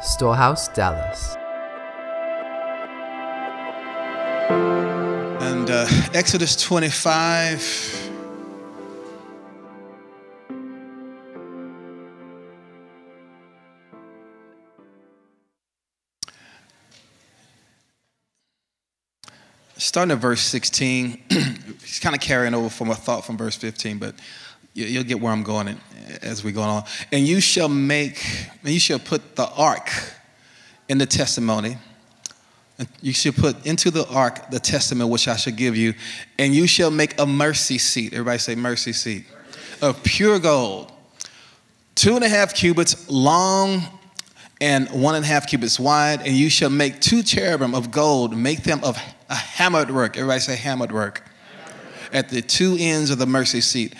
Storehouse Dallas. And Exodus 25. Starting at verse 16, it's kind of carrying over from a thought from verse 15, but you'll get where I'm going as we go on. And you shall put the ark in the testimony. And you shall put into the ark the testament which I shall give you. And you shall make a mercy seat. Everybody say mercy seat. Of pure gold. 2.5 cubits long and 1.5 cubits wide. And you shall make 2 cherubim of gold. Make them of a hammered work. Everybody say hammered work. At the 2 ends of the mercy seat.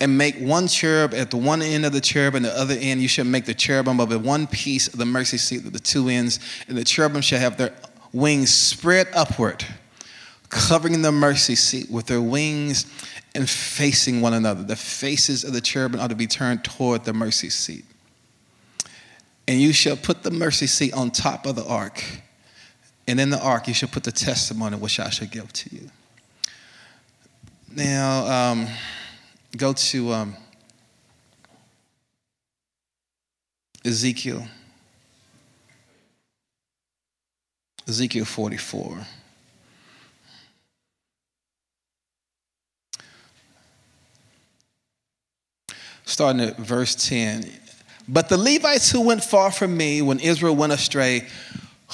And make 1 cherub at the one end of the cherub, and the other end you shall make the cherubim of the one piece of the mercy seat at the 2 ends. And the cherubim shall have their wings spread upward, covering the mercy seat with their wings and facing one another. The faces of the cherubim ought to be turned toward the mercy seat. And you shall put the mercy seat on top of the ark. And in the ark you shall put the testimony which I shall give to you. Now, go to Ezekiel 44. Starting at verse 10. But the Levites who went far from me when Israel went astray,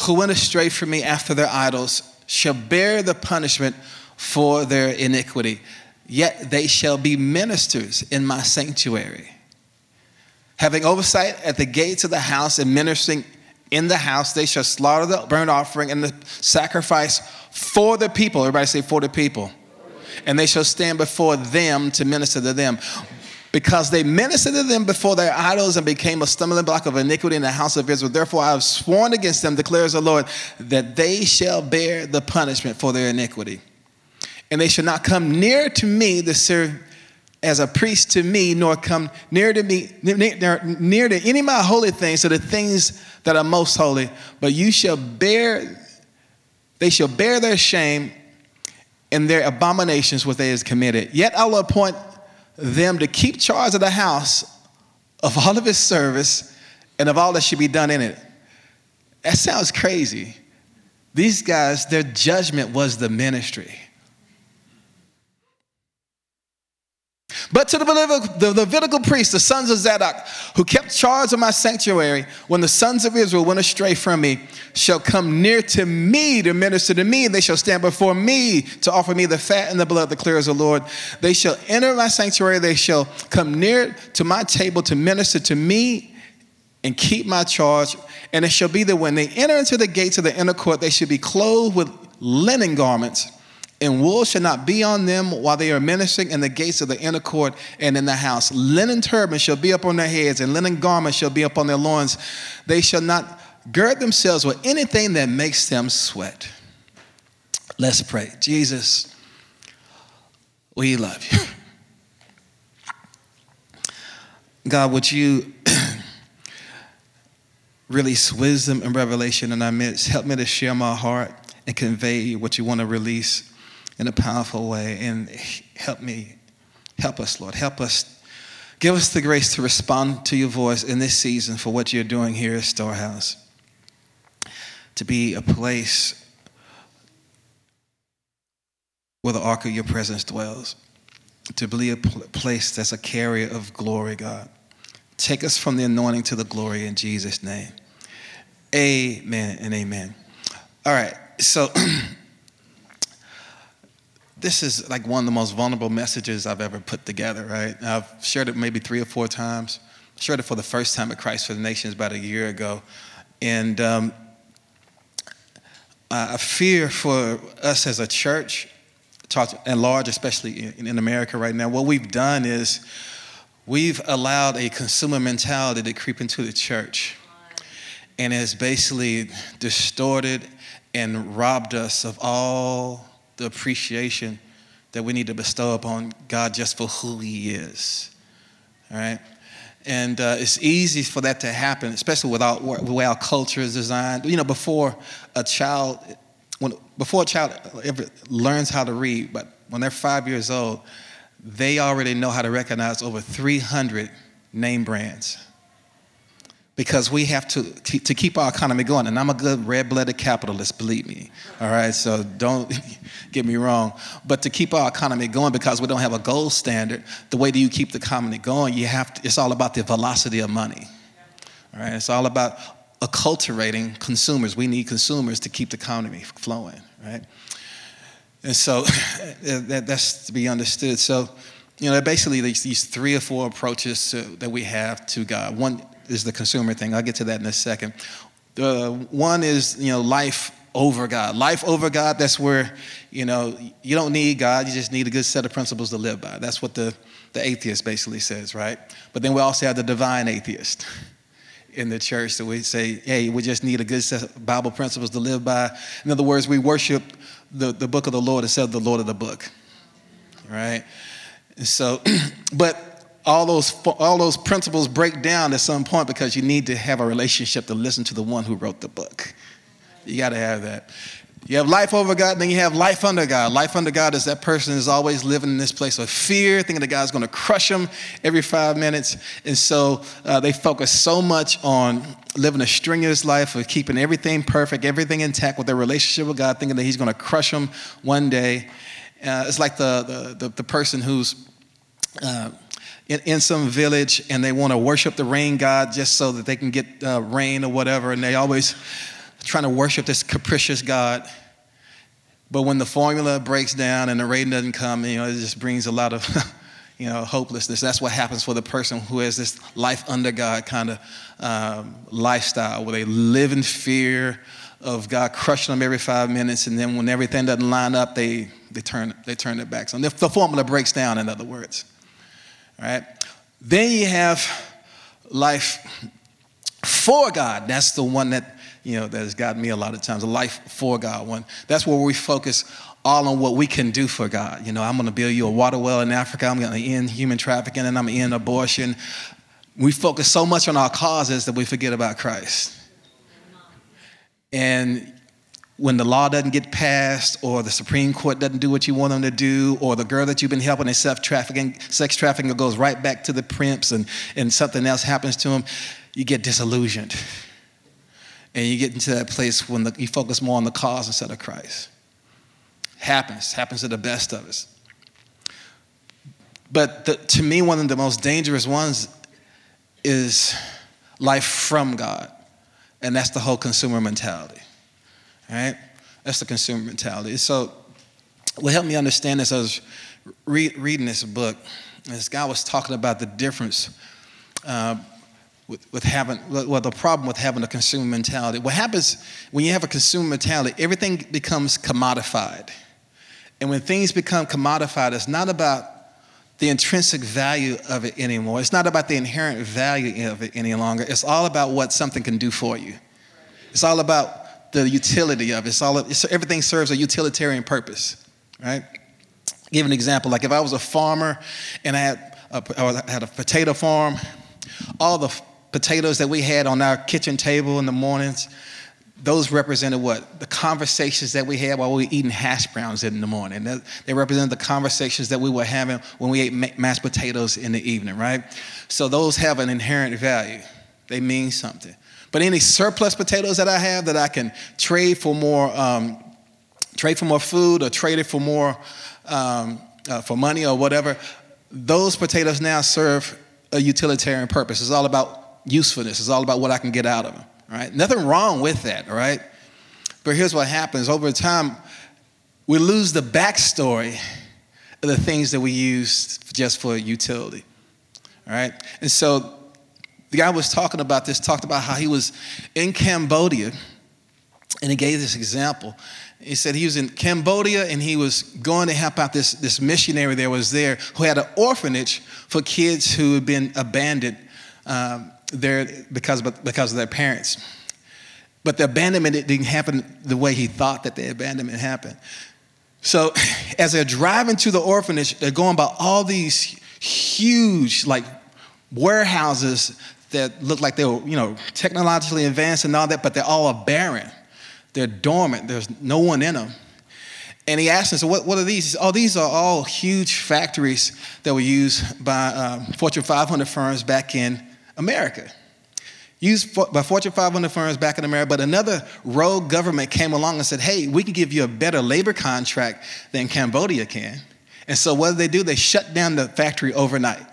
who went astray from me after their idols, shall bear the punishment for their iniquity. Yet they shall be ministers in my sanctuary, having oversight at the gates of the house and ministering in the house. They shall slaughter the burnt offering and the sacrifice for the people. Everybody say for the people. And they shall stand before them to minister to them. Because they ministered to them before their idols and became a stumbling block of iniquity in the house of Israel. Therefore I have sworn against them, declares the Lord, that they shall bear the punishment for their iniquity. And they shall not come near to me to serve as a priest to me, nor come near to any of my holy things, to the things that are most holy. But they shall bear their shame and their abominations which they have committed. Yet I will appoint them to keep charge of the house, of all of its service, and of all that should be done in it. That sounds crazy. These guys, their judgment was the ministry. But to the Levitical priests, the sons of Zadok, who kept charge of my sanctuary, when the sons of Israel went astray from me, shall come near to me to minister to me. They shall stand before me to offer me the fat and the blood, declares the Lord. They shall enter my sanctuary. They shall come near to my table to minister to me and keep my charge. And it shall be that when they enter into the gates of the inner court, they shall be clothed with linen garments, and wool shall not be on them while they are ministering in the gates of the inner court and in the house. Linen turbans shall be upon their heads, and linen garments shall be upon their loins. They shall not gird themselves with anything that makes them sweat. Let's pray. Jesus, we love you. God, would you release wisdom and revelation in our midst? Help me to share my heart and convey what you want to release in a powerful way, and help us, Lord. Help us. Give us the grace to respond to your voice in this season for what you're doing here at Storehouse. To be a place where the ark of your presence dwells. To be a place that's a carrier of glory, God. Take us from the anointing to the glory in Jesus' name. Amen and amen. All right, so this is like one of the most vulnerable messages I've ever put together, right? I've shared it maybe 3 or 4 times. I shared it for the first time at Christ for the Nations about a year ago. And I fear for us as a church, at large, especially in America right now, what we've done is we've allowed a consumer mentality to creep into the church. And it's basically distorted and robbed us of all the appreciation that we need to bestow upon God just for who he is, all right? And it's easy for that to happen, especially without the way our culture is designed. You know, before a child ever learns how to read, but when they're 5 years old, they already know how to recognize over 300 name brands. Because we have to keep our economy going. And I'm a good red-blooded capitalist, believe me. All right, so don't get me wrong. But to keep our economy going, because we don't have a gold standard, the way that you keep the economy going, you have to, it's all about the velocity of money. All right, it's all about acculturating consumers. We need consumers to keep the economy flowing, right? And so that's to be understood. So, you know, basically these three or four approaches that we have to God. One is the consumer thing. I'll get to that in a second. One is, you know, life over God. Life over God, that's where, you know, you don't need God. You just need a good set of principles to live by. That's what the atheist basically says, right? But then we also have the divine atheist in the church that we say, hey, we just need a good set of Bible principles to live by. In other words, we worship the book of the Lord instead of the Lord of the book, right? So, but all those principles break down at some point because you need to have a relationship to listen to the one who wrote the book. You got to have that. You have life over God, then you have life under God. Life under God is that person is always living in this place of fear, thinking that God's going to crush them every 5 minutes. And so they focus so much on living a strenuous life of keeping everything perfect, everything intact with their relationship with God, thinking that he's going to crush them one day. It's like the person who's... in some village, and they want to worship the rain god just so that they can get rain or whatever, and they always trying to worship this capricious god. But when the formula breaks down and the rain doesn't come, you know, it just brings a lot of, you know, hopelessness. That's what happens for the person who has this life under God kind of lifestyle, where they live in fear of God crushing them every 5 minutes, and then when everything doesn't line up, they turn their backs on. The formula breaks down, in other words. All right. Then you have life for God. That's the one that, you know, that has gotten me a lot of times. The life for God one. That's where we focus all on what we can do for God. You know, I'm going to build you a water well in Africa. I'm going to end human trafficking, and I'm going to end abortion. We focus so much on our causes that we forget about Christ. And when the law doesn't get passed, or the Supreme Court doesn't do what you want them to do, or the girl that you've been helping in sex trafficking goes right back to the pimps, and something else happens to them, you get disillusioned. And you get into that place when you focus more on the cause instead of Christ. Happens to the best of us. But to me, one of the most dangerous ones is life from God. And that's the whole consumer mentality. All right? That's the consumer mentality. So what helped me understand this, I was reading this book, and this guy was talking about the difference the problem with having a consumer mentality. What happens when you have a consumer mentality, everything becomes commodified. And when things become commodified, it's not about the intrinsic value of it anymore. It's not about the inherent value of it any longer. It's all about what something can do for you. It's all about the utility of it. Everything serves a utilitarian purpose, right? I'll give an example. Like if I was a farmer and I had a potato farm, all the potatoes that we had on our kitchen table in the mornings, those represented what? The conversations that we had while we were eating hash browns in the morning. They represented the conversations that we were having when we ate mashed potatoes in the evening, right? So those have an inherent value. They mean something. But any surplus potatoes that I have that I can trade for more food, or trade it for more for money or whatever, those potatoes now serve a utilitarian purpose. It's all about usefulness. It's all about what I can get out of them. Right? Nothing wrong with that. All right. But here's what happens over time: we lose the backstory of the things that we use just for utility. All right. And so the guy was talking about this, talked about how he was in Cambodia, and he gave this example. He said he was in Cambodia, and he was going to help out this missionary that was there who had an orphanage for kids who had been abandoned there because of their parents. But the abandonment didn't happen the way he thought that the abandonment happened. So as they're driving to the orphanage, they're going by all these huge, like, warehouses that look like they were, you know, technologically advanced and all that, but they're all barren. They're dormant. There's no one in them. And he asked us, so what are these? He said, oh, these are all huge factories that were used by Fortune 500 firms back in America. Used by Fortune 500 firms back in America, but another rogue government came along and said, hey, we can give you a better labor contract than Cambodia can. And so what did they do? They shut down the factory overnight.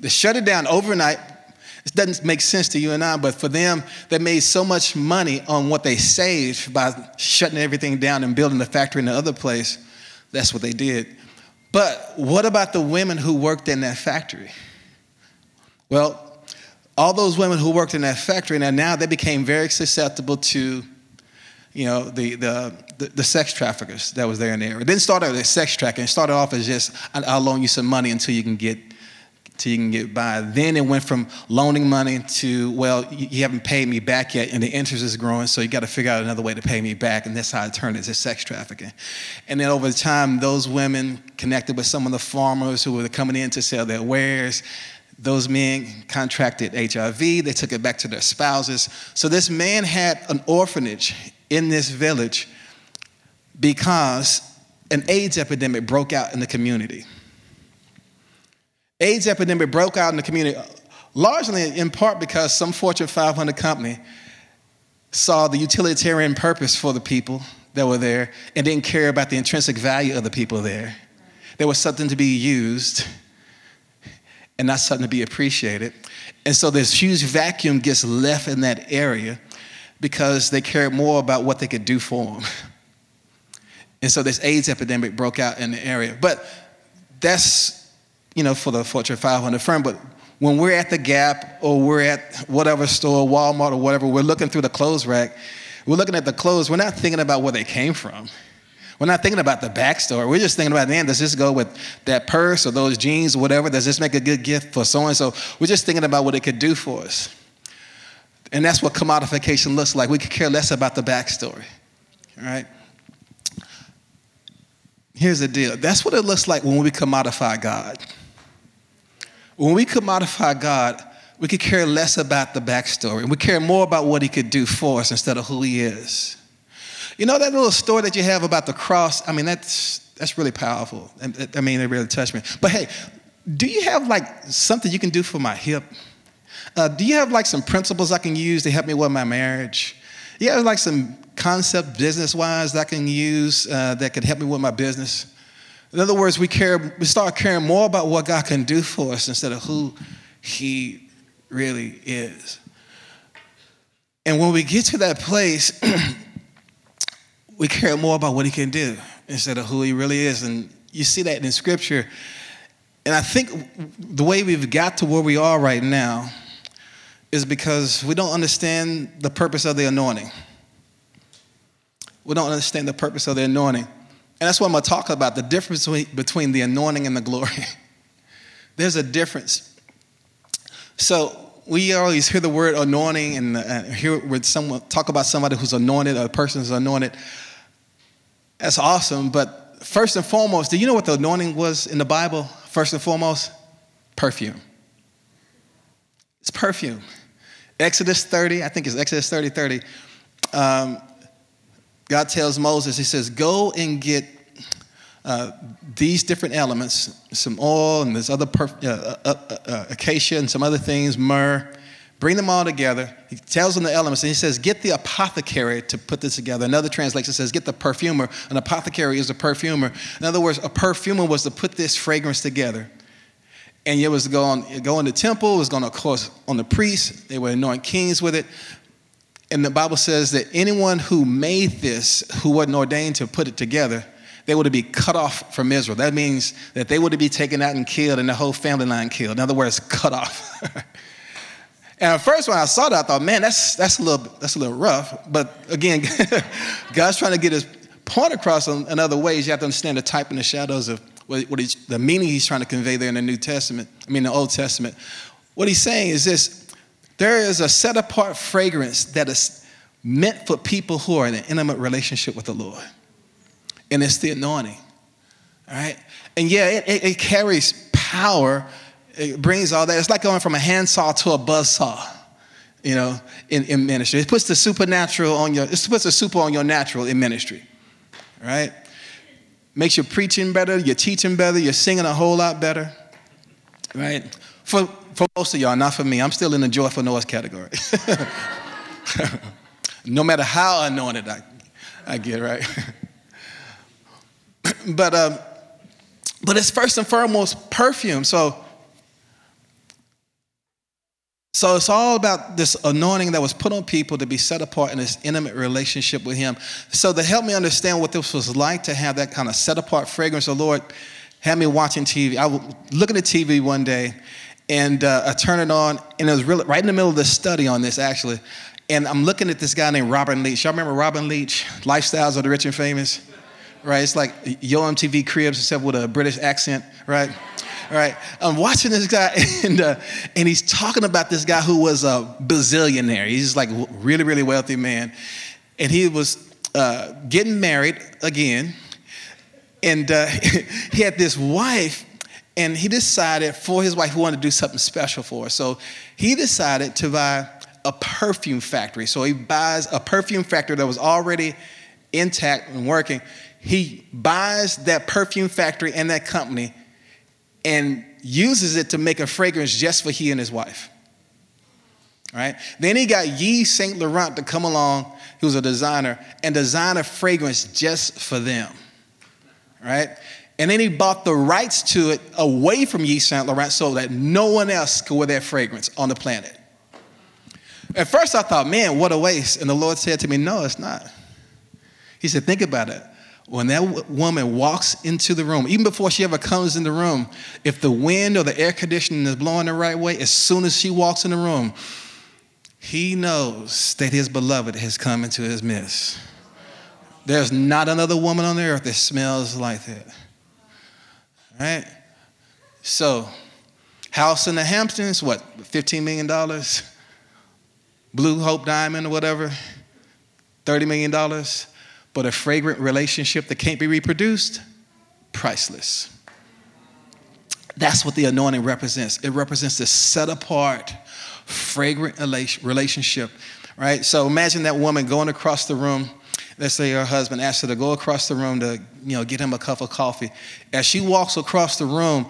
They shut it down overnight. It doesn't make sense to you and I, but for them, they made so much money on what they saved by shutting everything down and building the factory in the other place. That's what they did. But what about the women who worked in that factory? Well, all those women who worked in that factory, now they became very susceptible to, you know, the sex traffickers that was there in the area. It didn't start out as sex trafficking. It started off as just, I'll loan you some money until you can get by. Then it went from loaning money to, well, you haven't paid me back yet, and the interest is growing, so you got to figure out another way to pay me back, and that's how it turned into sex trafficking. And then over time, those women connected with some of the farmers who were coming in to sell their wares. Those men contracted HIV. They took it back to their spouses. So this man had an orphanage in this village because an AIDS epidemic broke out in the community. AIDS epidemic broke out in the community, largely in part because some Fortune 500 company saw the utilitarian purpose for the people that were there and didn't care about the intrinsic value of the people there. There was something to be used and not something to be appreciated. And so this huge vacuum gets left in that area because they cared more about what they could do for them. And so this AIDS epidemic broke out in the area. But that's, you know, for the Fortune 500 firm. But when we're at the Gap or we're at whatever store, Walmart or whatever, we're looking through the clothes rack. We're looking at the clothes. We're not thinking about where they came from. We're not thinking about the backstory. We're just thinking about, man, does this go with that purse or those jeans or whatever? Does this make a good gift for so-and-so? We're just thinking about what it could do for us. And that's what commodification looks like. We could care less about the backstory, all right? Here's the deal. That's what it looks like when we commodify God. When we commodify God, we could care less about the backstory. We care more about what he could do for us instead of who he is. You know that little story that you have about the cross? I mean, that's really powerful. I mean, it really touched me. But hey, do you have like something you can do for my hip? Do you have like some principles I can use to help me with my marriage? You have like some concept business-wise that I can use that could help me with my business? In other words, we start caring more about what God can do for us instead of who he really is. And when we get to that place, we care more about what he can do instead of who he really is. And you see that in Scripture. And I think the way we've got to where we are right now is because we don't understand the purpose of the anointing. We don't understand the purpose of the anointing. And that's what I'm going to talk about, the difference between the anointing and the glory. There's a difference. So we always hear the word anointing and hear where someone talk about somebody who's anointed or a person who's anointed. That's awesome, but first and foremost, do you know what the anointing was in the Bible? First and foremost, perfume. It's perfume. Exodus 30, I think it's Exodus 30. God tells Moses, he says, go and get these different elements, some oil and this other acacia and some other things, myrrh. Bring them all together. He tells them the elements, and he says, get the apothecary to put this together. Another translation says, get the perfumer. An apothecary is a perfumer. In other words, a perfumer was to put this fragrance together. And it was going to go in the temple. It was going to, of course, on the priests. They would anoint kings with it. And the Bible says that anyone who made this, who wasn't ordained to put it together, they were to be cut off from Israel. That means that they were to be taken out and killed and the whole family line killed. In other words, cut off. And at first when I saw that, I thought, man, that's a little rough. But again, God's trying to get his point across in other ways. You have to understand the type and the shadows of the meaning he's trying to convey there in the Old Testament. What he's saying is this: there is a set-apart fragrance that is meant for people who are in an intimate relationship with the Lord. And it's the anointing, all right? And yeah, it carries power It brings all that. It's like going from a handsaw to a buzzsaw, you know, in ministry. It puts the supernatural on your, it puts the super on your natural in ministry, right? Makes your preaching better, your teaching better, your singing a whole lot better, right? For most of y'all, not for me. I'm still in the joyful noise category. No matter how anointed I get, right? But it's first and foremost perfume. So it's all about this anointing that was put on people to be set apart in this intimate relationship with him. So to help me understand what this was like to have that kind of set apart fragrance, the Lord had me watching TV. I was looking at TV one day, and I turned it on, and it was really right in the middle of this study on this, actually. And I'm looking at this guy named Robin Leach. Y'all remember Robin Leach, Lifestyles of the Rich and Famous? Right, it's like Yo MTV Cribs except with a British accent, right? All right, I'm watching this guy, and he's talking about this guy who was a bazillionaire. He's like really, really wealthy man. And he was getting married again. And he had this wife, and he decided for his wife, he wanted to do something special for her. So he decided to buy a perfume factory. So he buys a perfume factory that was already intact and working. He buys that perfume factory and that company and uses it to make a fragrance just for he and his wife. All right? Then he got Yves Saint Laurent to come along, who was a designer, and design a fragrance just for them. All right? And then he bought the rights to it away from Yves Saint Laurent so that no one else could wear that fragrance on the planet. At first I thought, man, what a waste. And the Lord said to me, no, it's not. He said, think about it. When that woman walks into the room, even before she ever comes in the room, if the wind or the air conditioning is blowing the right way, as soon as she walks in the room, he knows that his beloved has come into his midst. There's not another woman on the earth that smells like that. All right? So, house in the Hamptons, what, $15 million? Blue Hope Diamond or whatever, $30 million. But a fragrant relationship that can't be reproduced, priceless. That's what the anointing represents. It represents this set-apart, fragrant relationship, right? So imagine that woman going across the room. Let's say her husband asks her to go across the room to, you know, get him a cup of coffee. As she walks across the room,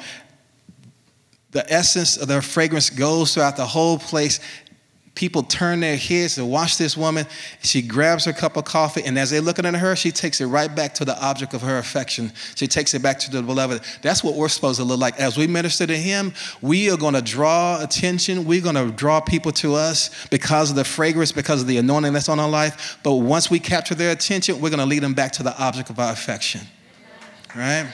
the essence of their fragrance goes throughout the whole place. People turn their heads to watch this woman. She grabs her cup of coffee, and as they're looking at her, she takes it right back to the object of her affection. She takes it back to the beloved. That's what we're supposed to look like. As we minister to him, we are going to draw attention. We're going to draw people to us because of the fragrance, because of the anointing that's on our life. But once we capture their attention, we're going to lead them back to the object of our affection. Right?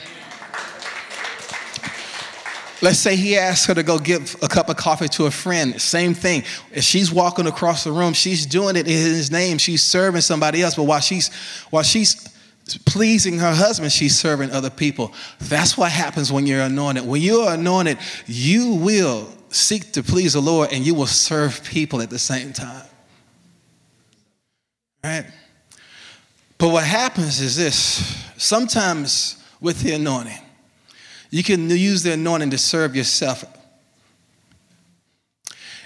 Let's say he asks her to go give a cup of coffee to a friend. Same thing. If she's walking across the room, she's doing it in his name. She's serving somebody else. But while she's pleasing her husband, she's serving other people. That's what happens when you're anointed. When you're anointed, you will seek to please the Lord, and you will serve people at the same time. Right? But what happens is this. Sometimes with the anointing, you can use the anointing to serve yourself.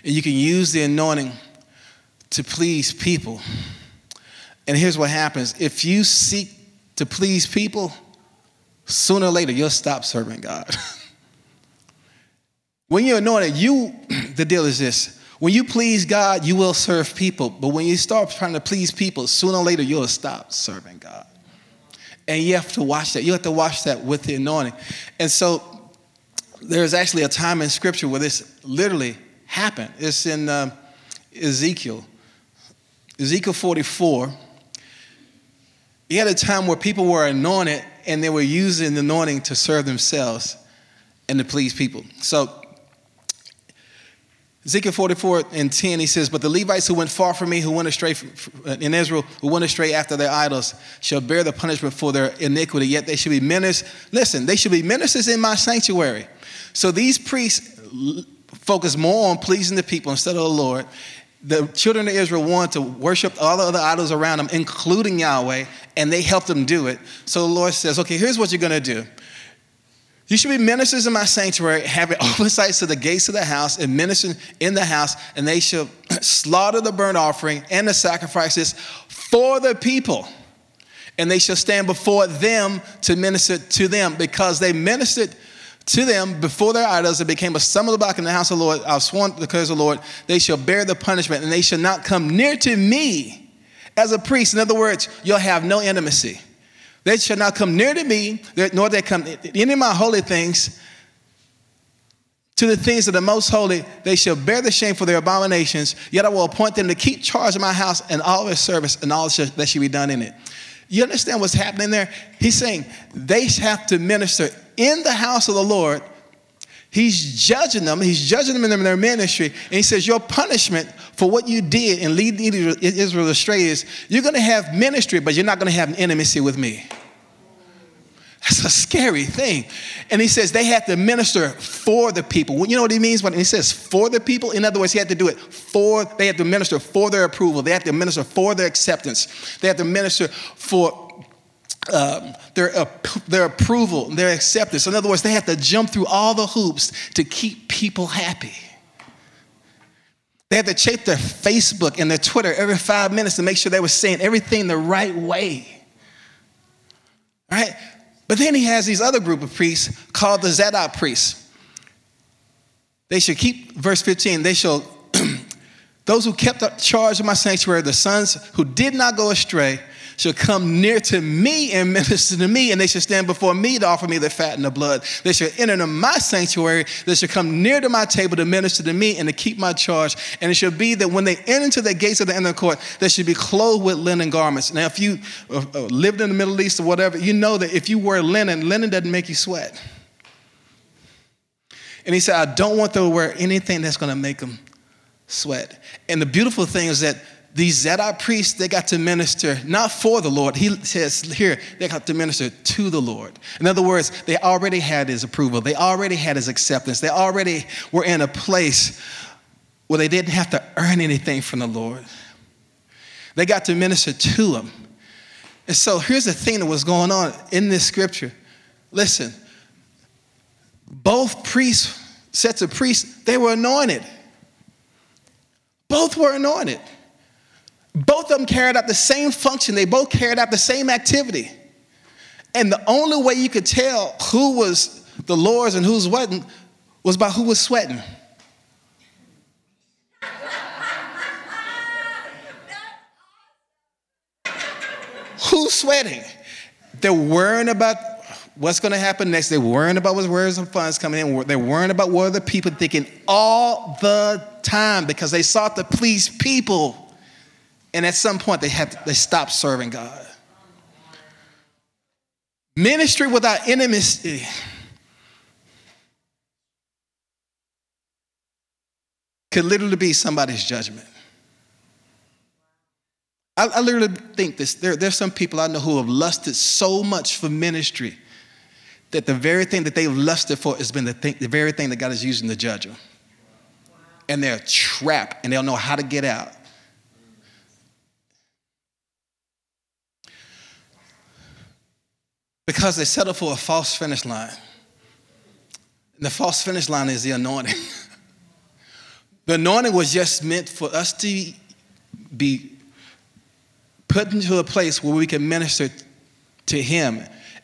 And you can use the anointing to please people. And here's what happens. If you seek to please people, sooner or later, you'll stop serving God. When you're anointed, the deal is this. When you please God, you will serve people. But when you start trying to please people, sooner or later, you'll stop serving God. And you have to watch that. You have to watch that with the anointing. And so there's actually a time in Scripture where this literally happened. It's in Ezekiel 44. You had a time where people were anointed and they were using the anointing to serve themselves and to please people. So Ezekiel 44:10, he says, "But the Levites who went far from me, who went astray in Israel, who went astray after their idols, shall bear the punishment for their iniquity. Yet they should be ministers." Listen, they should be ministers in my sanctuary. So these priests focus more on pleasing the people instead of the Lord. The children of Israel wanted to worship all the other idols around them, including Yahweh, and they helped them do it. So the Lord says, okay, here's what you're going to do. You should be ministers in my sanctuary, having oversight to the gates of the house and ministering in the house, and they shall slaughter the burnt offering and the sacrifices for the people. And they shall stand before them to minister to them, because they ministered to them before their idols and became a stumbling block in the house of the Lord. I've sworn, declares the Lord, they shall bear the punishment, and they shall not come near to me as a priest. In other words, you'll have no intimacy. They shall not come near to me, nor they come any of my holy things. To the things of the most holy, they shall bear the shame for their abominations. Yet I will appoint them to keep charge of my house and all their service and all that shall be done in it. You understand what's happening there? He's saying they have to minister in the house of the Lord. He's judging them. He's judging them in their ministry. And he says, your punishment for what you did and leading Israel astray is you're going to have ministry, but you're not going to have an intimacy with me. That's a scary thing. And he says they have to minister for the people. You know what he means when he says for the people? In other words, he had to do it for, they have to minister for their approval. They have to minister for their acceptance. They have to minister for their approval, their acceptance. In other words, they have to jump through all the hoops to keep people happy. They had to check their Facebook and their Twitter every 5 minutes to make sure they were saying everything the right way. All right? But then he has these other group of priests called the Zadok priests. They should keep, verse 15, they shall, those who kept up charge of my sanctuary, the sons who did not go astray, shall come near to me and minister to me, and they shall stand before me to offer me the fat and the blood. They shall enter into my sanctuary. They shall come near to my table to minister to me and to keep my charge. And it shall be that when they enter into the gates of the inner court, they shall be clothed with linen garments. Now, if you lived in the Middle East or whatever, you know that if you wear linen, linen doesn't make you sweat. And he said, I don't want them to wear anything that's going to make them sweat. And the beautiful thing is that these Zadok priests, they got to minister not for the Lord. He says here, they got to minister to the Lord. In other words, they already had his approval. They already had his acceptance. They already were in a place where they didn't have to earn anything from the Lord. They got to minister to him. And so here's the thing that was going on in this scripture. Listen, both priests, sets of priests, they were anointed. Both were anointed. Both of them carried out the same function. They both carried out the same activity. And the only way you could tell who was the Lord's and who's wasn't was by who was sweating. Who's sweating? They're worrying about what's going to happen next. They're worrying about where's some funds coming in. They're worrying about what other people thinking all the time because they sought to please people. And at some point, they stopped serving God. Ministry without intimacy could literally be somebody's judgment. I literally think this. There's some people I know who have lusted so much for ministry that the very thing that they've lusted for has been the very thing that God is using to judge them. And they're trapped, and they don't know how to get out. Because they settle for a false finish line. And the false finish line is the anointing. The anointing was just meant for us to be put into a place where we can minister to him.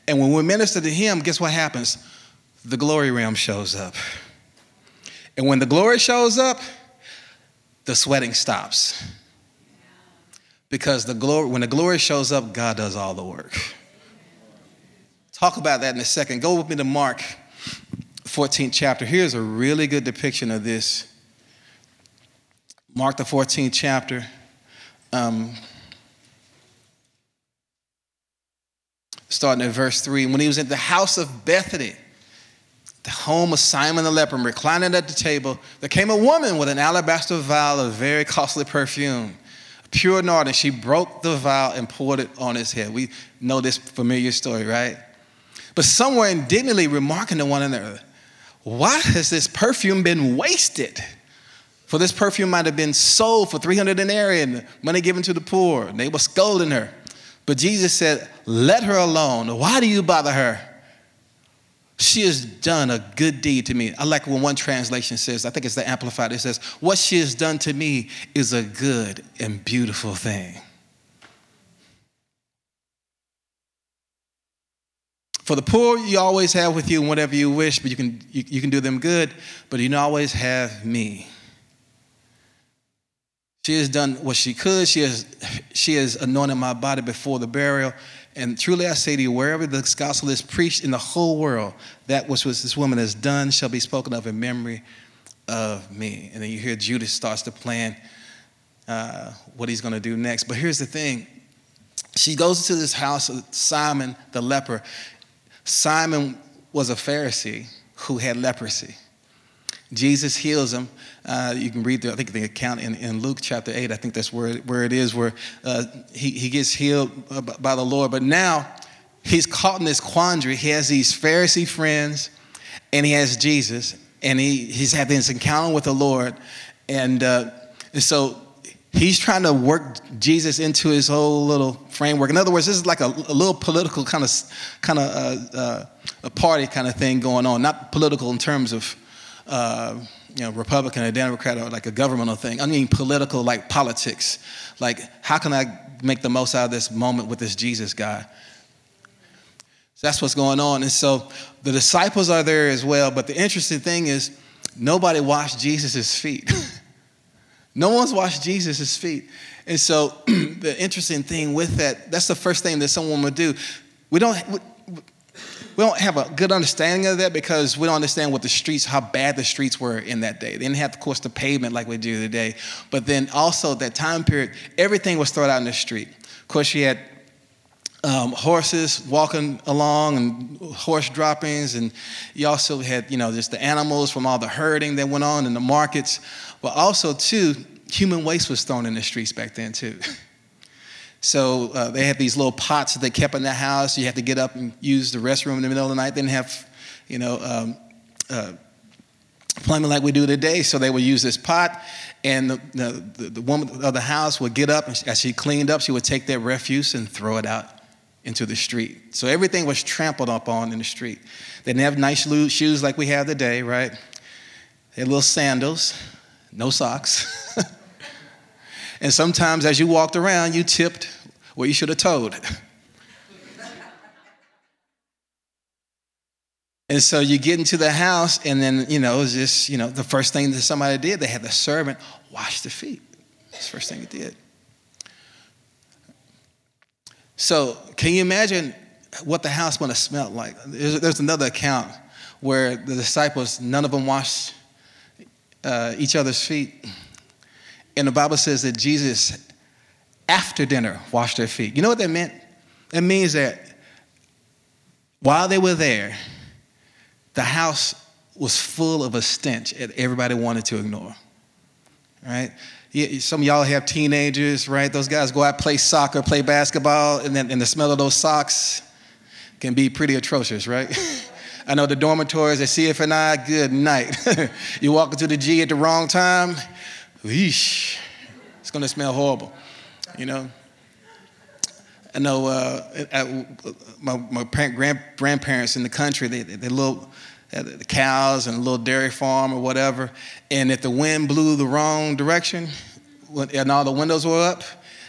And when we minister to him, guess what happens? The glory realm shows up. And when the glory shows up, the sweating stops. Because when the glory shows up, God does all the work. Talk about that in a second. Go with me to Mark, 14th chapter. Here's a really good depiction of this. Mark, the 14th chapter. Starting at verse 3. When he was at the house of Bethany, the home of Simon the leper, and reclining at the table, there came a woman with an alabaster vial of very costly perfume. Pure nard, and she broke the vial and poured it on his head. We know this familiar story, right? But some were indignantly remarking to one another, why has this perfume been wasted? For this perfume might have been sold for 300 denarii and money given to the poor. And they were scolding her. But Jesus said, let her alone. Why do you bother her? She has done a good deed to me. I like when one translation says, I think it's the Amplified, it says, what she has done to me is a good and beautiful thing. For the poor, you always have with you whatever you wish, but you can do them good, but you don't always have me. She has done what she could. She has anointed my body before the burial. And truly I say to you, wherever the gospel is preached in the whole world, that which this woman has done shall be spoken of in memory of me. And then you hear Judas starts to plan what he's going to do next. But here's the thing. She goes to this house of Simon the leper. Simon was a Pharisee who had leprosy. Jesus heals him. You can read, the account in Luke chapter 8. I think that's where it is, where he gets healed by the Lord. But now he's caught in this quandary. He has these Pharisee friends, and he has Jesus, and he's had this encounter with the Lord. And so he's trying to work Jesus into his whole little framework. In other words, this is like a little political kind of a party kind of thing going on. Not political in terms of Republican or Democrat or like a governmental thing. I mean political, like politics. Like, how can I make the most out of this moment with this Jesus guy? So that's what's going on. And so the disciples are there as well. But the interesting thing is nobody washed Jesus' feet. No one's washed Jesus' feet. And so the interesting thing with that, that's the first thing that someone would do. We don't have a good understanding of that because we don't understand how bad the streets were in that day. They didn't have, of course, the pavement like we do today. But then also that time period, everything was thrown out in the street. Of course, you had horses walking along and horse droppings. And you also had, just the animals from all the herding that went on in the markets. But also, too, human waste was thrown in the streets back then, too. So they had these little pots that they kept in the house. You had to get up and use the restroom in the middle of the night. They didn't have, plumbing like we do today. So they would use this pot, and the woman of the house would get up, and as she cleaned up, she would take that refuse and throw it out into the street. So everything was trampled upon in the street. They didn't have nice shoes like we have today, right? They had little sandals, no socks. And sometimes as you walked around, you tipped where you should have toed. And so you get into the house, and then, the first thing that somebody did, they had the servant wash the feet. That's the first thing he did. So can you imagine what the house would have smelled like? There's another account where the disciples, none of them washed each other's feet. And the Bible says that Jesus, after dinner, washed their feet. You know what that meant? It means that while they were there, the house was full of a stench that everybody wanted to ignore. Right? Some of y'all have teenagers, right? Those guys go out, play soccer, play basketball, and the smell of those socks can be pretty atrocious, right? I know the dormitories at CF&I, good night. You walk into the G at the wrong time, eesh, it's going to smell horrible, I know my grandparents in the country, they had the cows and a little dairy farm or whatever, and if the wind blew the wrong direction and all the windows were up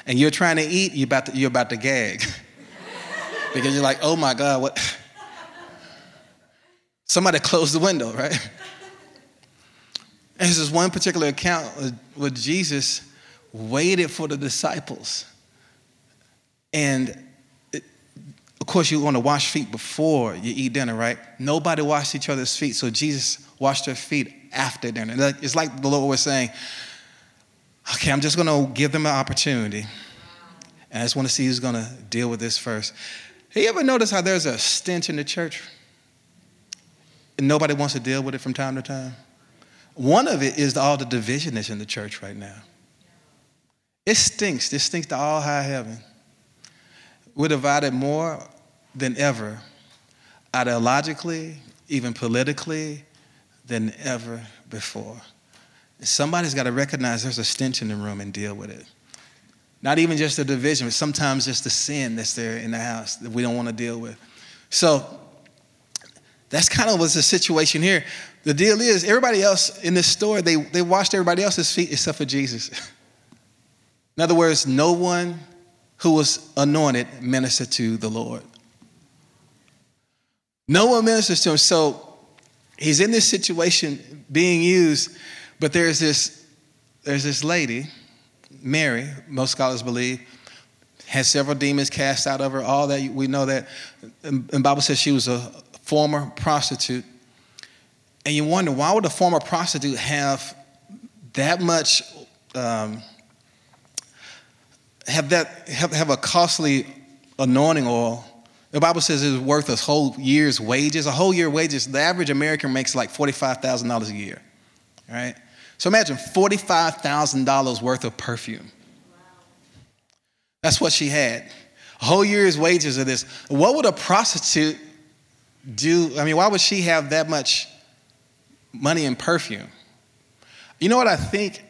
and you're trying to eat, you're about to gag because you're like, oh my God, what? Somebody closed the window, right? And this is one particular account where Jesus waited for the disciples. And, of course, you want to wash feet before you eat dinner, right? Nobody washed each other's feet, so Jesus washed their feet after dinner. It's like the Lord was saying, okay, I'm just going to give them an opportunity. And I just want to see who's going to deal with this first. Have you ever noticed how there's a stench in the church? And nobody wants to deal with it from time to time? One of it is all the division that's in the church right now. It stinks. It stinks to all high heaven. We're divided more than ever, ideologically, even politically, than ever before. Somebody's got to recognize there's a stench in the room and deal with it. Not even just the division, but sometimes just the sin that's there in the house that we don't want to deal with. So That's kind of was the situation here. The deal is, everybody else in this story, they washed everybody else's feet except for Jesus. In other words, no one who was anointed ministered to the Lord. No one ministers to him. So he's in this situation being used, but there's this lady, Mary, most scholars believe, had several demons cast out of her, all that. We know that. And the Bible says she was a former prostitute. And you wonder, why would a former prostitute have that much, have a costly anointing oil? The Bible says it's worth a whole year's wages. A whole year's wages. The average American makes like $45,000 a year, right? So imagine $45,000 worth of perfume. Wow. That's what she had. A whole year's wages of this. What would a prostitute do? I mean, why would she have that much money in perfume? You know what I think?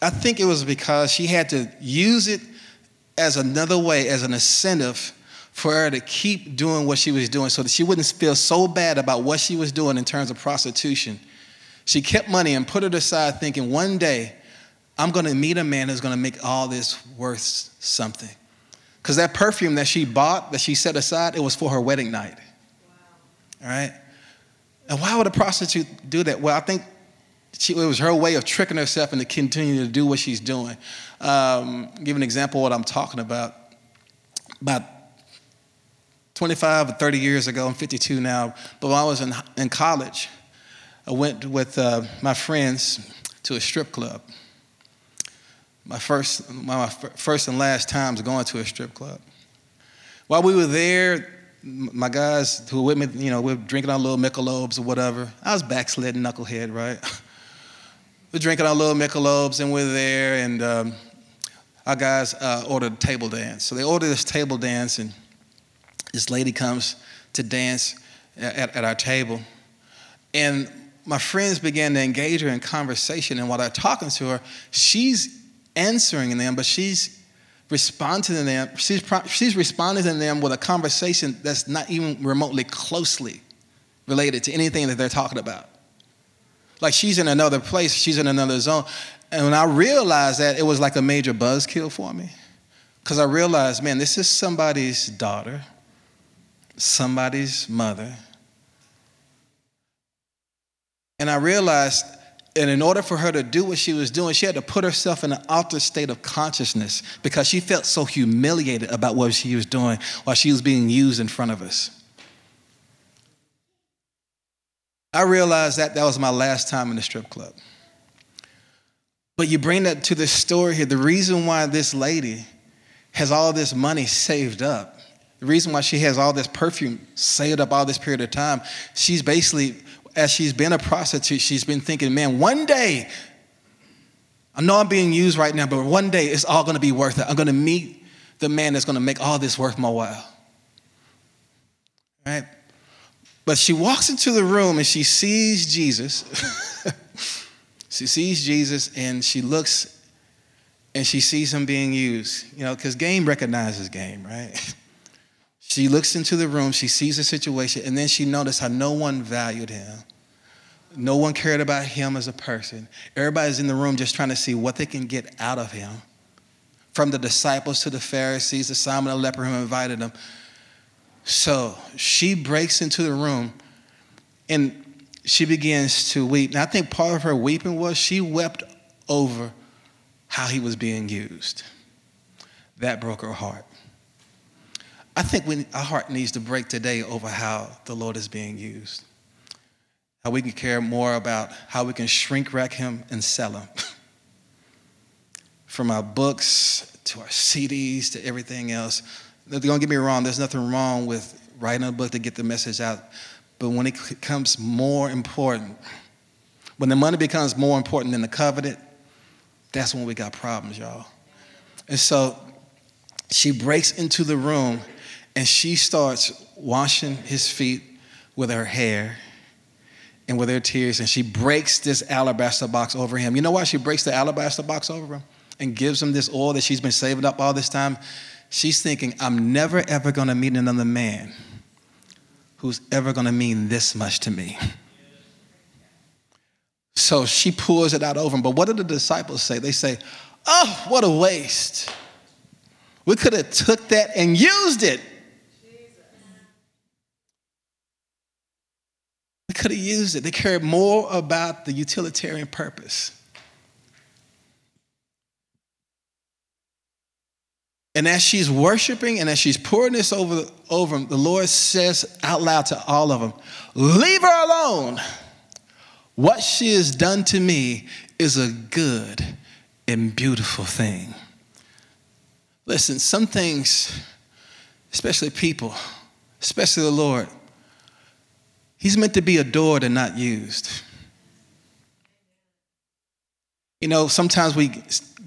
I think it was because she had to use it as another way, as an incentive for her to keep doing what she was doing so that she wouldn't feel so bad about what she was doing in terms of prostitution. She kept money and put it aside thinking, one day I'm going to meet a man who's going to make all this worth something. Because that perfume that she bought, that she set aside, it was for her wedding night. Wow. All right? And why would a prostitute do that? Well, I think it was her way of tricking herself into continuing to do what she's doing. Give an example of what I'm talking about. About 25 or 30 years ago, I'm 52 now, but when I was in college, I went with my friends to a strip club. My first and last times going to a strip club. While we were there, my guys who were with me, you know, we were drinking our little Michelobes or whatever. I was backslidden knucklehead, right? We're drinking our little Michelobes and we're there, and our guys ordered a table dance. So they ordered this table dance, and this lady comes to dance at our table. And my friends began to engage her in conversation. And while they're talking to her, she's answering them, but she's responding to them. She's responding to them with a conversation that's not even remotely closely related to anything that they're talking about. Like she's in another place. She's in another zone. And when I realized that, it was like a major buzzkill for me. Because I realized, man, this is somebody's daughter, somebody's mother. And I realized, and in order for her to do what she was doing, she had to put herself in an altered state of consciousness because she felt so humiliated about what she was doing while she was being used in front of us. I realized that was my last time in the strip club. But you bring that to this story here. The reason why this lady has all this money saved up, the reason why she has all this perfume saved up all this period of time, she's basically, as she's been a prostitute, she's been thinking, man, one day, I know I'm being used right now, but one day it's all going to be worth it. I'm going to meet the man that's going to make all this worth my while. All right? But she walks into the room and she sees Jesus. She sees Jesus and she looks and she sees him being used. You know, because game recognizes game, right? She looks into the room, she sees the situation, and then she noticed how no one valued him. No one cared about him as a person. Everybody's in the room just trying to see what they can get out of him. From the disciples to the Pharisees, to Simon the leper who invited him. So she breaks into the room and she begins to weep. And I think part of her weeping was she wept over how he was being used. That broke her heart. I think our heart needs to break today over how the Lord is being used. How we can care more about how we can shrink rack him and sell him. From our books to our CDs to everything else. Don't get me wrong, there's nothing wrong with writing a book to get the message out. But when it becomes more important, when the money becomes more important than the covenant, that's when we got problems, y'all. And so she breaks into the room. And she starts washing his feet with her hair and with her tears. And she breaks this alabaster box over him. You know why she breaks the alabaster box over him and gives him this oil that she's been saving up all this time? She's thinking, I'm never, ever going to meet another man who's ever going to mean this much to me. So she pours it out over him. But what did the disciples say? They say, oh, what a waste. We could have took that and used it. We could have used it. They cared more about the utilitarian purpose. And as she's worshiping and as she's pouring this over him, the Lord says out loud to all of them, leave her alone. What she has done to me is a good and beautiful thing. Listen, some things, especially people, especially the Lord, he's meant to be adored and not used. You know, sometimes we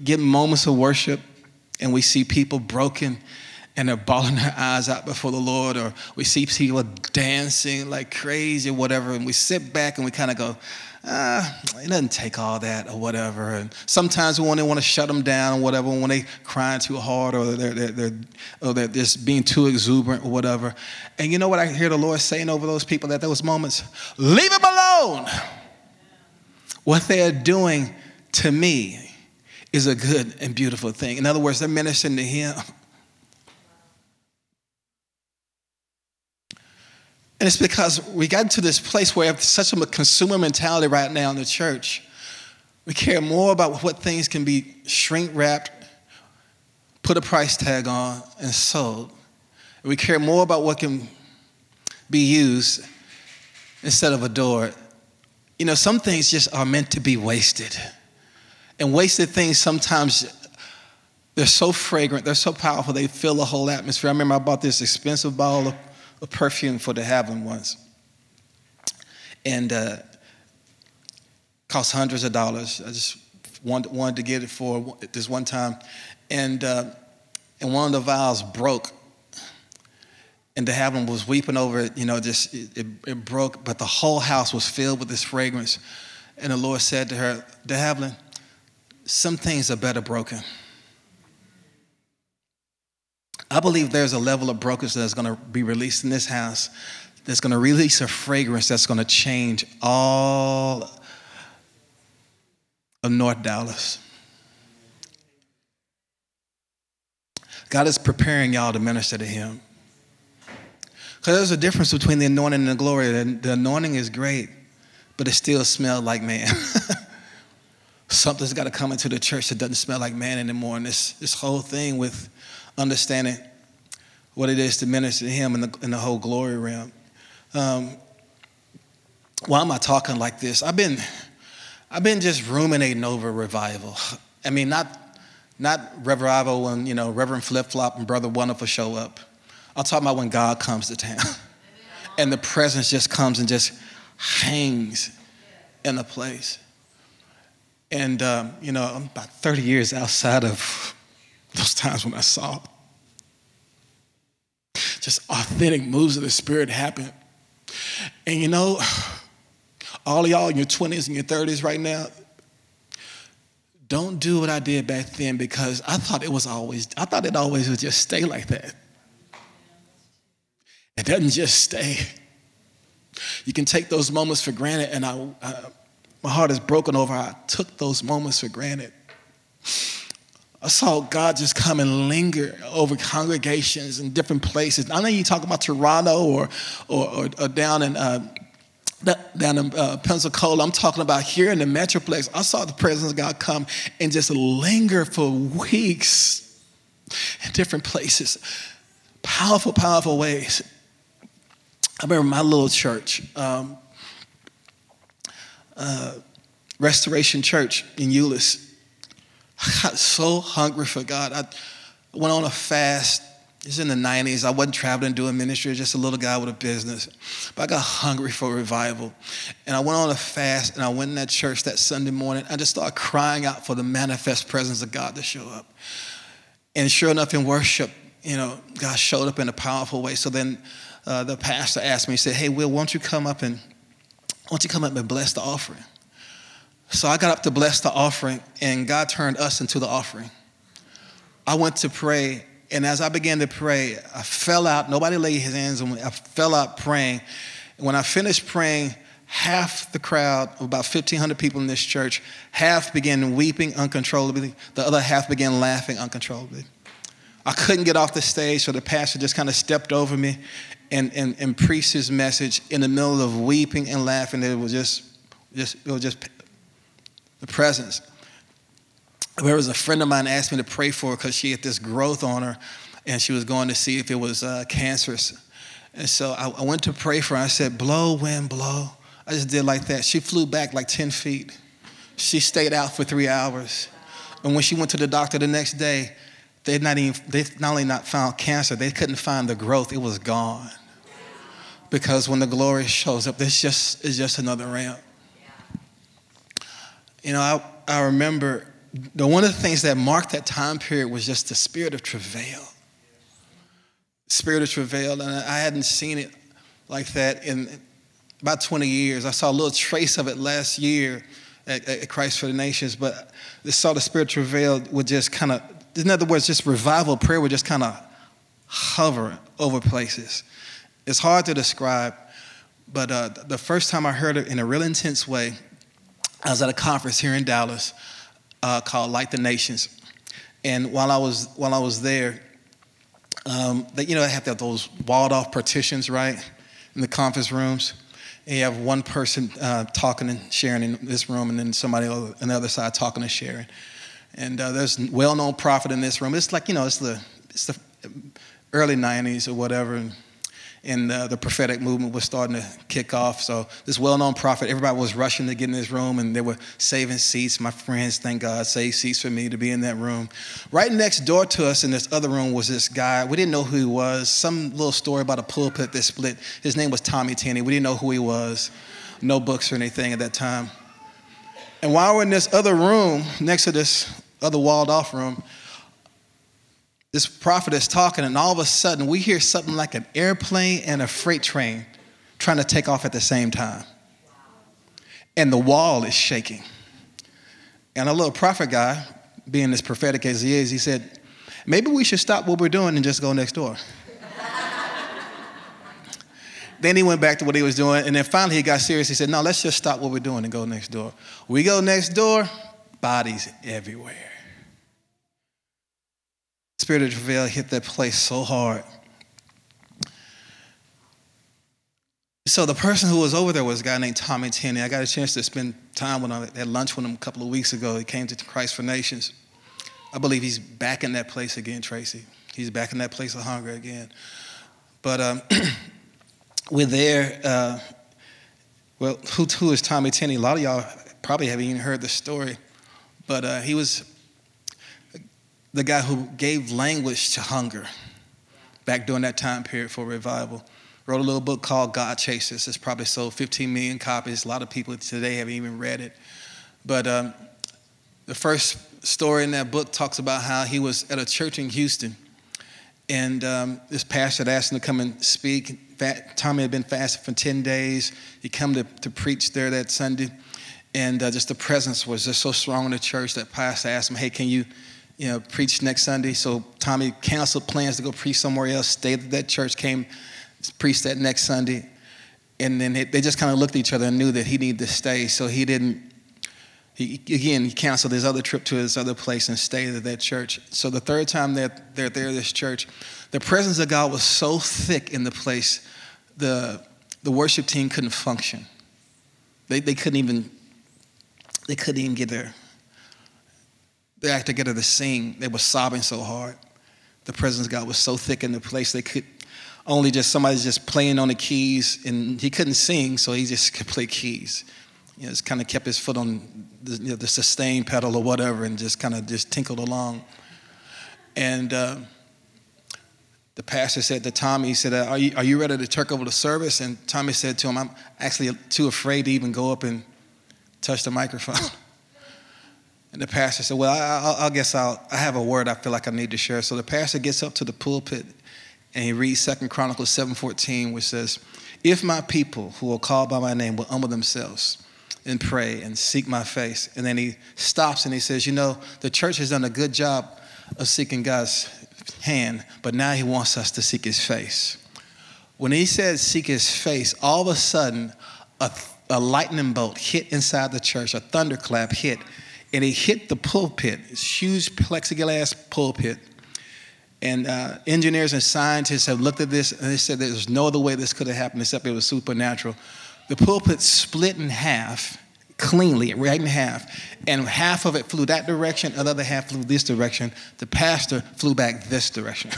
get moments of worship and we see people broken and they're bawling their eyes out before the Lord, or we see people dancing like crazy or whatever, and we sit back and we kind of go, it doesn't take all that or whatever. And sometimes we want to shut them down or whatever when they're crying too hard or they're just being too exuberant or whatever. And you know what I hear the Lord saying over those people at those moments? Leave them alone. What they are doing to me is a good and beautiful thing. In other words, they're ministering to him. And it's because we got to this place where we have such a consumer mentality right now in the church. We care more about what things can be shrink-wrapped, put a price tag on, and sold. And we care more about what can be used instead of adored. You know, some things just are meant to be wasted. And wasted things sometimes, they're so fragrant, they're so powerful, they fill the whole atmosphere. I remember I bought this expensive bottle of perfume for De Havilland once. And cost hundreds of dollars. I just wanted to get it for this one time. And one of the vials broke. And De Havilland was weeping over it, you know, just it broke. But the whole house was filled with this fragrance. And the Lord said to her, De Havilland, some things are better broken. I believe there's a level of brokenness that's going to be released in this house that's going to release a fragrance that's going to change all of North Dallas. God is preparing y'all to minister to him. Because there's a difference between the anointing and the glory. The anointing is great, but it still smells like man. Something's got to come into the church that doesn't smell like man anymore. And this whole thing with understanding what it is to minister to him in the whole glory realm. Why am I talking like this? I've been just ruminating over revival. I mean, not revival when, you know, Reverend Flip Flop and Brother Wonderful show up. I'm talking about when God comes to town and the presence just comes and just hangs in a place. And, you know, I'm about 30 years outside of those times when I saw just authentic moves of the Spirit happen. And, you know, all of y'all in your 20s and your 30s right now, don't do what I did back then, because I thought it always would just stay like that. It doesn't just stay. You can take those moments for granted, and my heart is broken over how I took those moments for granted. I saw God just come and linger over congregations in different places. I know you talk about Toronto or down in Pensacola. I'm talking about here in the Metroplex. I saw the presence of God come and just linger for weeks in different places. Powerful, powerful ways. I remember my little church, Restoration Church in Euless. I got so hungry for God. I went on a fast. It's in the 90s. I wasn't traveling doing ministry, just a little guy with a business. But I got hungry for revival. And I went on a fast, and I went in that church that Sunday morning. I just started crying out for the manifest presence of God to show up. And sure enough, in worship, you know, God showed up in a powerful way. So then the pastor asked me, he said, hey, Will, won't you come up and bless the offering? So I got up to bless the offering, and God turned us into the offering. I went to pray, And as I began to pray, I fell out. Nobody laid his hands on me. I fell out praying. When I finished praying, half the crowd, about 1,500 people in this church, half began weeping uncontrollably. The other half began laughing uncontrollably. I couldn't get off the stage, so the pastor just kind of stepped over me and preached his message in the middle of weeping and laughing. It was just the presence. There was a friend of mine asked me to pray for her because she had this growth on her, and she was going to see if it was cancerous. And so I went to pray for her. I said, blow, wind, blow. I just did like that. She flew back like 10 feet. She stayed out for 3 hours. And when she went to the doctor the next day, they not only not found cancer, they couldn't find the growth. It was gone. Because when the glory shows up, it's just another realm. You know, I remember one of the things that marked that time period was just the spirit of travail. Spirit of travail. And I hadn't seen it like that in about 20 years. I saw a little trace of it last year at Christ for the Nations, but I saw the spirit travail would just kind of, in other words, just revival prayer would just kind of hover over places. It's hard to describe, but the first time I heard it in a real intense way, I was at a conference here in Dallas called Light the Nations. And while I was there, they have to have those walled-off partitions, right, in the conference rooms. And you have one person talking and sharing in this room, and then somebody on the other side talking and sharing. And there's a well-known prophet in this room. It's like, it's the early 90s or whatever, and the prophetic movement was starting to kick off. So this well-known prophet, everybody was rushing to get in this room, and they were saving seats. My friends, thank God, saved seats for me to be in that room. Right next door to us in this other room was this guy. We didn't know who he was. Some little story about a pulpit that split. His name was Tommy Tenney. We didn't know who he was. No books or anything at that time. And while we're in this other room, next to this other walled-off room, this prophet is talking, and all of a sudden, we hear something like an airplane and a freight train trying to take off at the same time. And the wall is shaking. And a little prophet guy, being as prophetic as he is, he said, maybe we should stop what we're doing and just go next door. Then he went back to what he was doing, and then finally he got serious. He said, no, let's just stop what we're doing and go next door. We go next door, bodies everywhere. Spirit of travail hit that place so hard. So the person who was over there was a guy named Tommy Tenney. I got a chance to spend time with him at lunch with him a couple of weeks ago. He came to Christ for Nations. I believe he's back in that place again, Tracy. He's back in that place of hunger again. But we're there. Well, who is Tommy Tenney? A lot of y'all probably haven't even heard the story. But he was the guy who gave language to hunger back during that time period for revival. Wrote a little book called God Chasers. It's probably sold 15 million copies. A lot of people today haven't even read it. But the first story in that book talks about how he was at a church in Houston. And this pastor asked him to come and speak. Tommy had been fasting for 10 days. He came to preach there that Sunday. And just the presence was just so strong in the church that pastor asked him, hey, can you preach next Sunday? So Tommy canceled plans to go preach somewhere else, stayed at that church, came, preached that next Sunday. And then they just kind of looked at each other and knew that he needed to stay. So he didn't, he canceled his other trip to his other place and stayed at that church. So the third time that they're there at this church, the presence of God was so thick in the place, the worship team couldn't function. They couldn't even get there. They had to get her to sing. They were sobbing so hard. The presence of God was so thick in the place. They could only just, somebody's just playing on the keys, and he couldn't sing, so he just could play keys. Just kind of kept his foot on the sustain pedal or whatever, and just kind of just tinkled along. And the pastor said to Tommy, he said, are you ready to take over the service? And Tommy said to him, I'm actually too afraid to even go up and touch the microphone. And the pastor said, well, I guess I have a word I feel like I need to share. So the pastor gets up to the pulpit and he reads 2 Chronicles 7:14, which says, if my people who are called by my name will humble themselves and pray and seek my face. And then he stops and he says, the church has done a good job of seeking God's hand, but now he wants us to seek his face. When he says seek his face, all of a sudden a lightning bolt hit inside the church, a thunderclap hit, and it hit the pulpit, this huge plexiglass pulpit. And engineers and scientists have looked at this and they said there's no other way this could have happened except it was supernatural. The pulpit split in half, cleanly, right in half, and half of it flew that direction, the other half flew this direction. The pastor flew back this direction.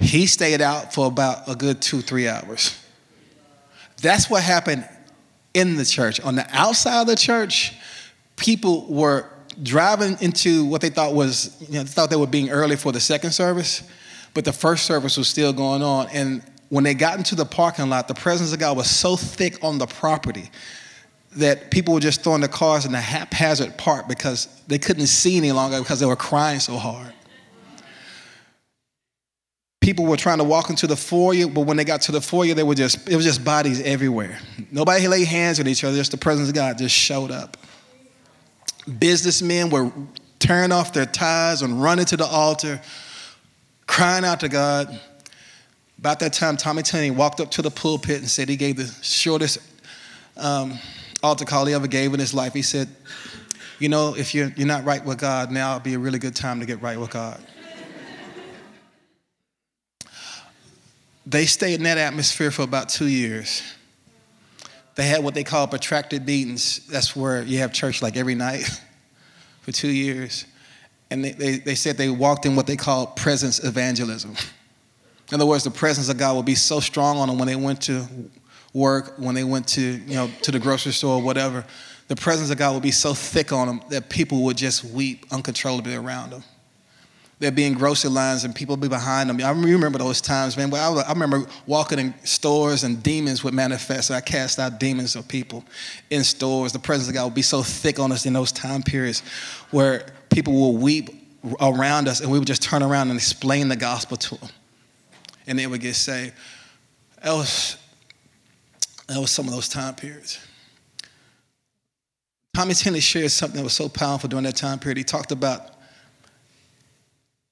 He stayed out for about a good 2-3 hours. That's what happened in the church. On the outside of the church, people were driving into what they thought was, they thought they were being early for the second service, but the first service was still going on. And when they got into the parking lot, the presence of God was so thick on the property that people were just throwing their cars in a haphazard park because they couldn't see any longer because they were crying so hard. People were trying to walk into the foyer, but when they got to the foyer, it was just bodies everywhere. Nobody laid hands on each other, just the presence of God just showed up. Businessmen were tearing off their ties and running to the altar, crying out to God. About that time, Tommy Tenney walked up to the pulpit and said he gave the shortest altar call he ever gave in his life. He said, if you're not right with God, now would be a really good time to get right with God. They stayed in that atmosphere for about 2 years. They had what they call protracted meetings. That's where you have church like every night for 2 years. And they said they walked in what they call presence evangelism. In other words, the presence of God would be so strong on them when they went to work, when they went to, to the grocery store or whatever. The presence of God would be so thick on them that people would just weep uncontrollably around them. There'd be in grocery lines and people would be behind them. I remember those times, man. I remember walking in stores and demons would manifest. I cast out demons of people in stores. The presence of God would be so thick on us in those time periods where people would weep around us and we would just turn around and explain the gospel to them. And they would get saved. That was some of those time periods. Tommy Tenney shared something that was so powerful during that time period. He talked about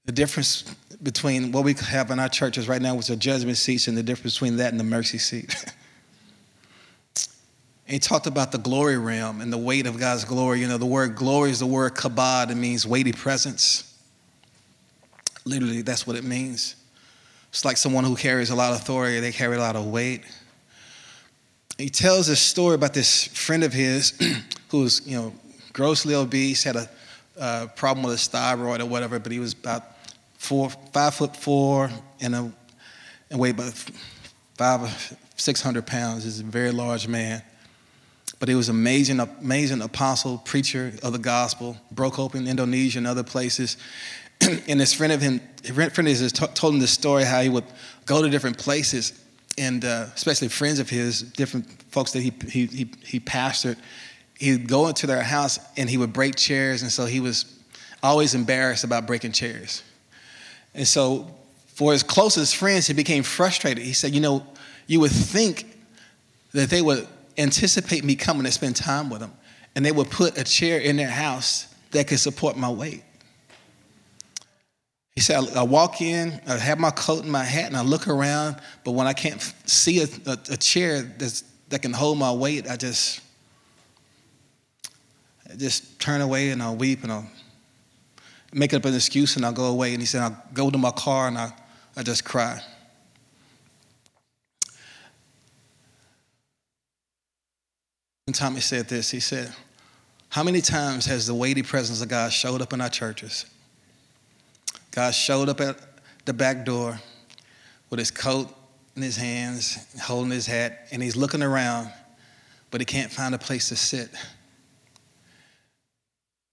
the difference between what we have in our churches right now, which are judgment seats, and the difference between that and the mercy seat. And he talked about the glory realm and the weight of God's glory. The word glory is the word kabod. It means weighty presence. Literally, that's what it means. It's like someone who carries a lot of authority. They carry a lot of weight. He tells this story about this friend of his who was, grossly obese, had a problem with his thyroid or whatever, but he was about 5'4" and weighed about 500 or 600 pounds. He's a very large man, but he was an amazing apostle, preacher of the gospel. Broke open Indonesia and other places. And this friend of his, told him this story how he would go to different places, and especially friends of his, different folks that he pastored. He'd go into their house and he would break chairs. And so he was always embarrassed about breaking chairs. And so for his closest friends, he became frustrated. He said, you would think that they would anticipate me coming to spend time with them. And they would put a chair in their house that could support my weight. He said, I walk in, I have my coat and my hat, and I look around. But when I can't see a chair that can hold my weight, I just turn away and I'll weep and I'll make up an excuse and I'll go away. And he said, I'll go to my car and I just cry. And Tommy said this, he said, how many times has the weighty presence of God showed up in our churches? God showed up at the back door with his coat in his hands, holding his hat, and he's looking around, but he can't find a place to sit.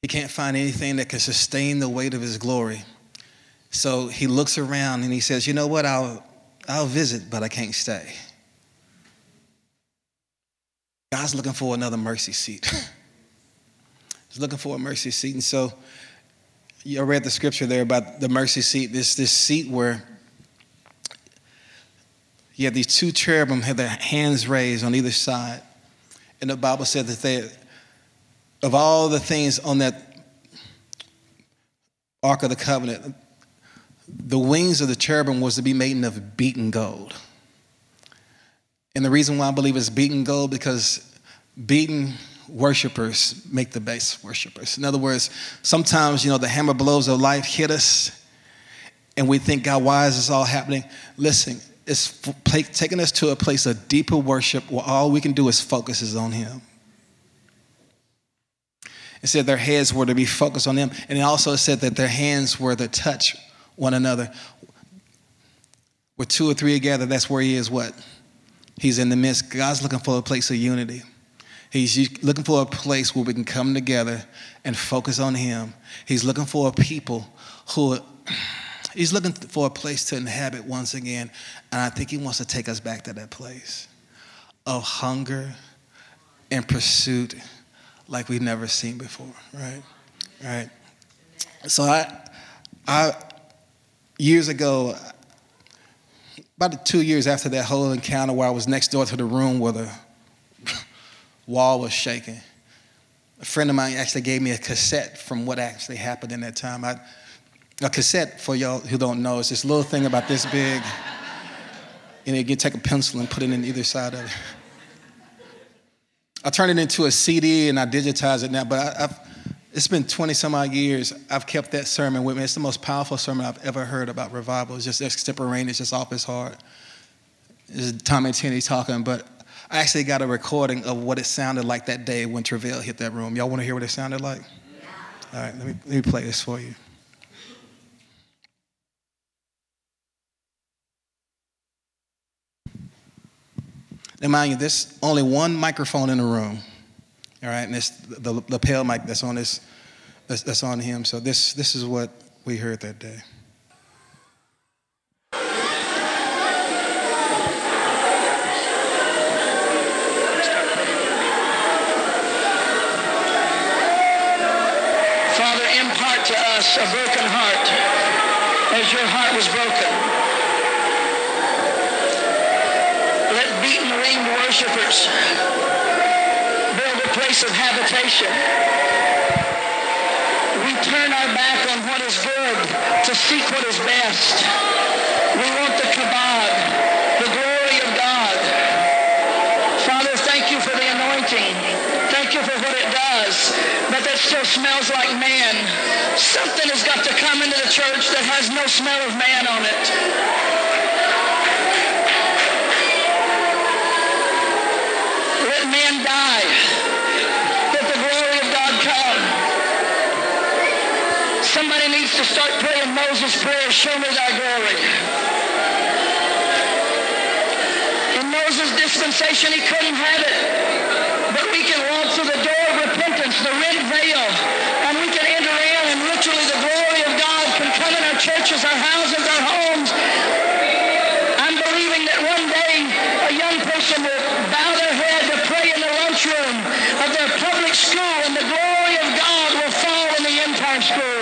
He can't find anything that can sustain the weight of his glory. So he looks around and he says, you know what, I'll visit, but I can't stay. God's looking for another mercy seat. He's looking for a mercy seat. And so I read the scripture there about the mercy seat, this seat where you have these two cherubim have their hands raised on either side. And the Bible said that of all the things on that Ark of the Covenant, the wings of the cherubim was to be made of beaten gold. And the reason why I believe it's beaten gold, because beaten worshipers make the best worshipers. In other words, sometimes, the hammer blows of life hit us and we think, God, why is this all happening? Listen, it's taking us to a place of deeper worship where all we can do is focus is on him. It said their heads were to be focused on him. And it also said that their hands were to touch one another. Where two or three are gathered, that's where he is what? He's in the midst. God's looking for a place of unity. He's looking for a place where we can come together and focus on him. He's looking for a people who, he's looking for a place to inhabit once again. And I think he wants to take us back to that place of hunger and pursuit like we've never seen before, right? Right. So I years ago, about 2 years after that whole encounter where I was next door to the room where the wall was shaking, a friend of mine actually gave me a cassette from what actually happened in that time. A cassette, for y'all who don't know, is this little thing about this big, and you can take a pencil and put it in either side of it. I turned it into a CD and I digitized it now, but it's been 20 some odd years. I've kept that sermon with me. It's the most powerful sermon I've ever heard about revival. It's just extemporaneous, just off his heart. It's Tommy Tenney talking, but I actually got a recording of what it sounded like that day when travail hit that room. Y'all want to hear what it sounded like? Yeah. All right, let me play this for you. Now, mind you, there's only one microphone in the room, all right, and it's the lapel mic that's on this, that's on him. So this is what we heard that day. Father, impart to us a broken heart as your heart was broken. Let beaten winged worshipers build a place of habitation. We turn our back on what is good to seek what is best. We want the kabod, the glory of God. Father, thank you for the anointing. Thank you for what it does. But that still smells like man. Something has got to come into the church that has no smell of man on it. Let man die. Let the glory of God come. Somebody needs to start praying Moses' prayer, show me thy glory. In Moses' dispensation, he couldn't have it. But we can walk through the door of repentance, the red veil, and we can enter in, and literally the glory of God can come in our churches, our houses, our homes. I'm believing that one day a young person will bow their head to pray in the lunchroom of their public school, and the glory of God will fall in the Empire School.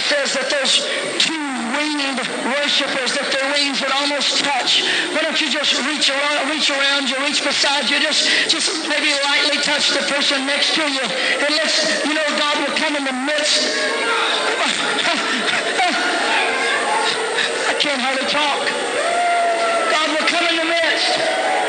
Says that those two winged worshipers, that their wings would almost touch. Why don't you just reach around you, reach beside you, just maybe lightly touch the person next to you, and let's, God will come in the midst. I can't hardly talk. God will come in the midst.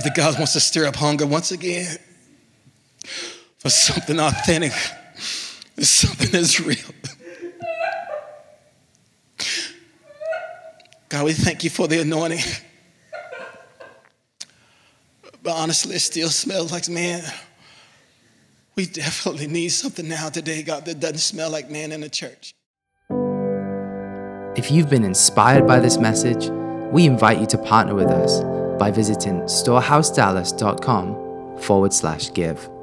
believe that God wants to stir up hunger once again for something authentic, something that's real. God, we thank you for the anointing. But honestly, it still smells like man. We definitely need something now today, God, that doesn't smell like man in the church. If you've been inspired by this message, we invite you to partner with us by visiting storehousedallas.com/give.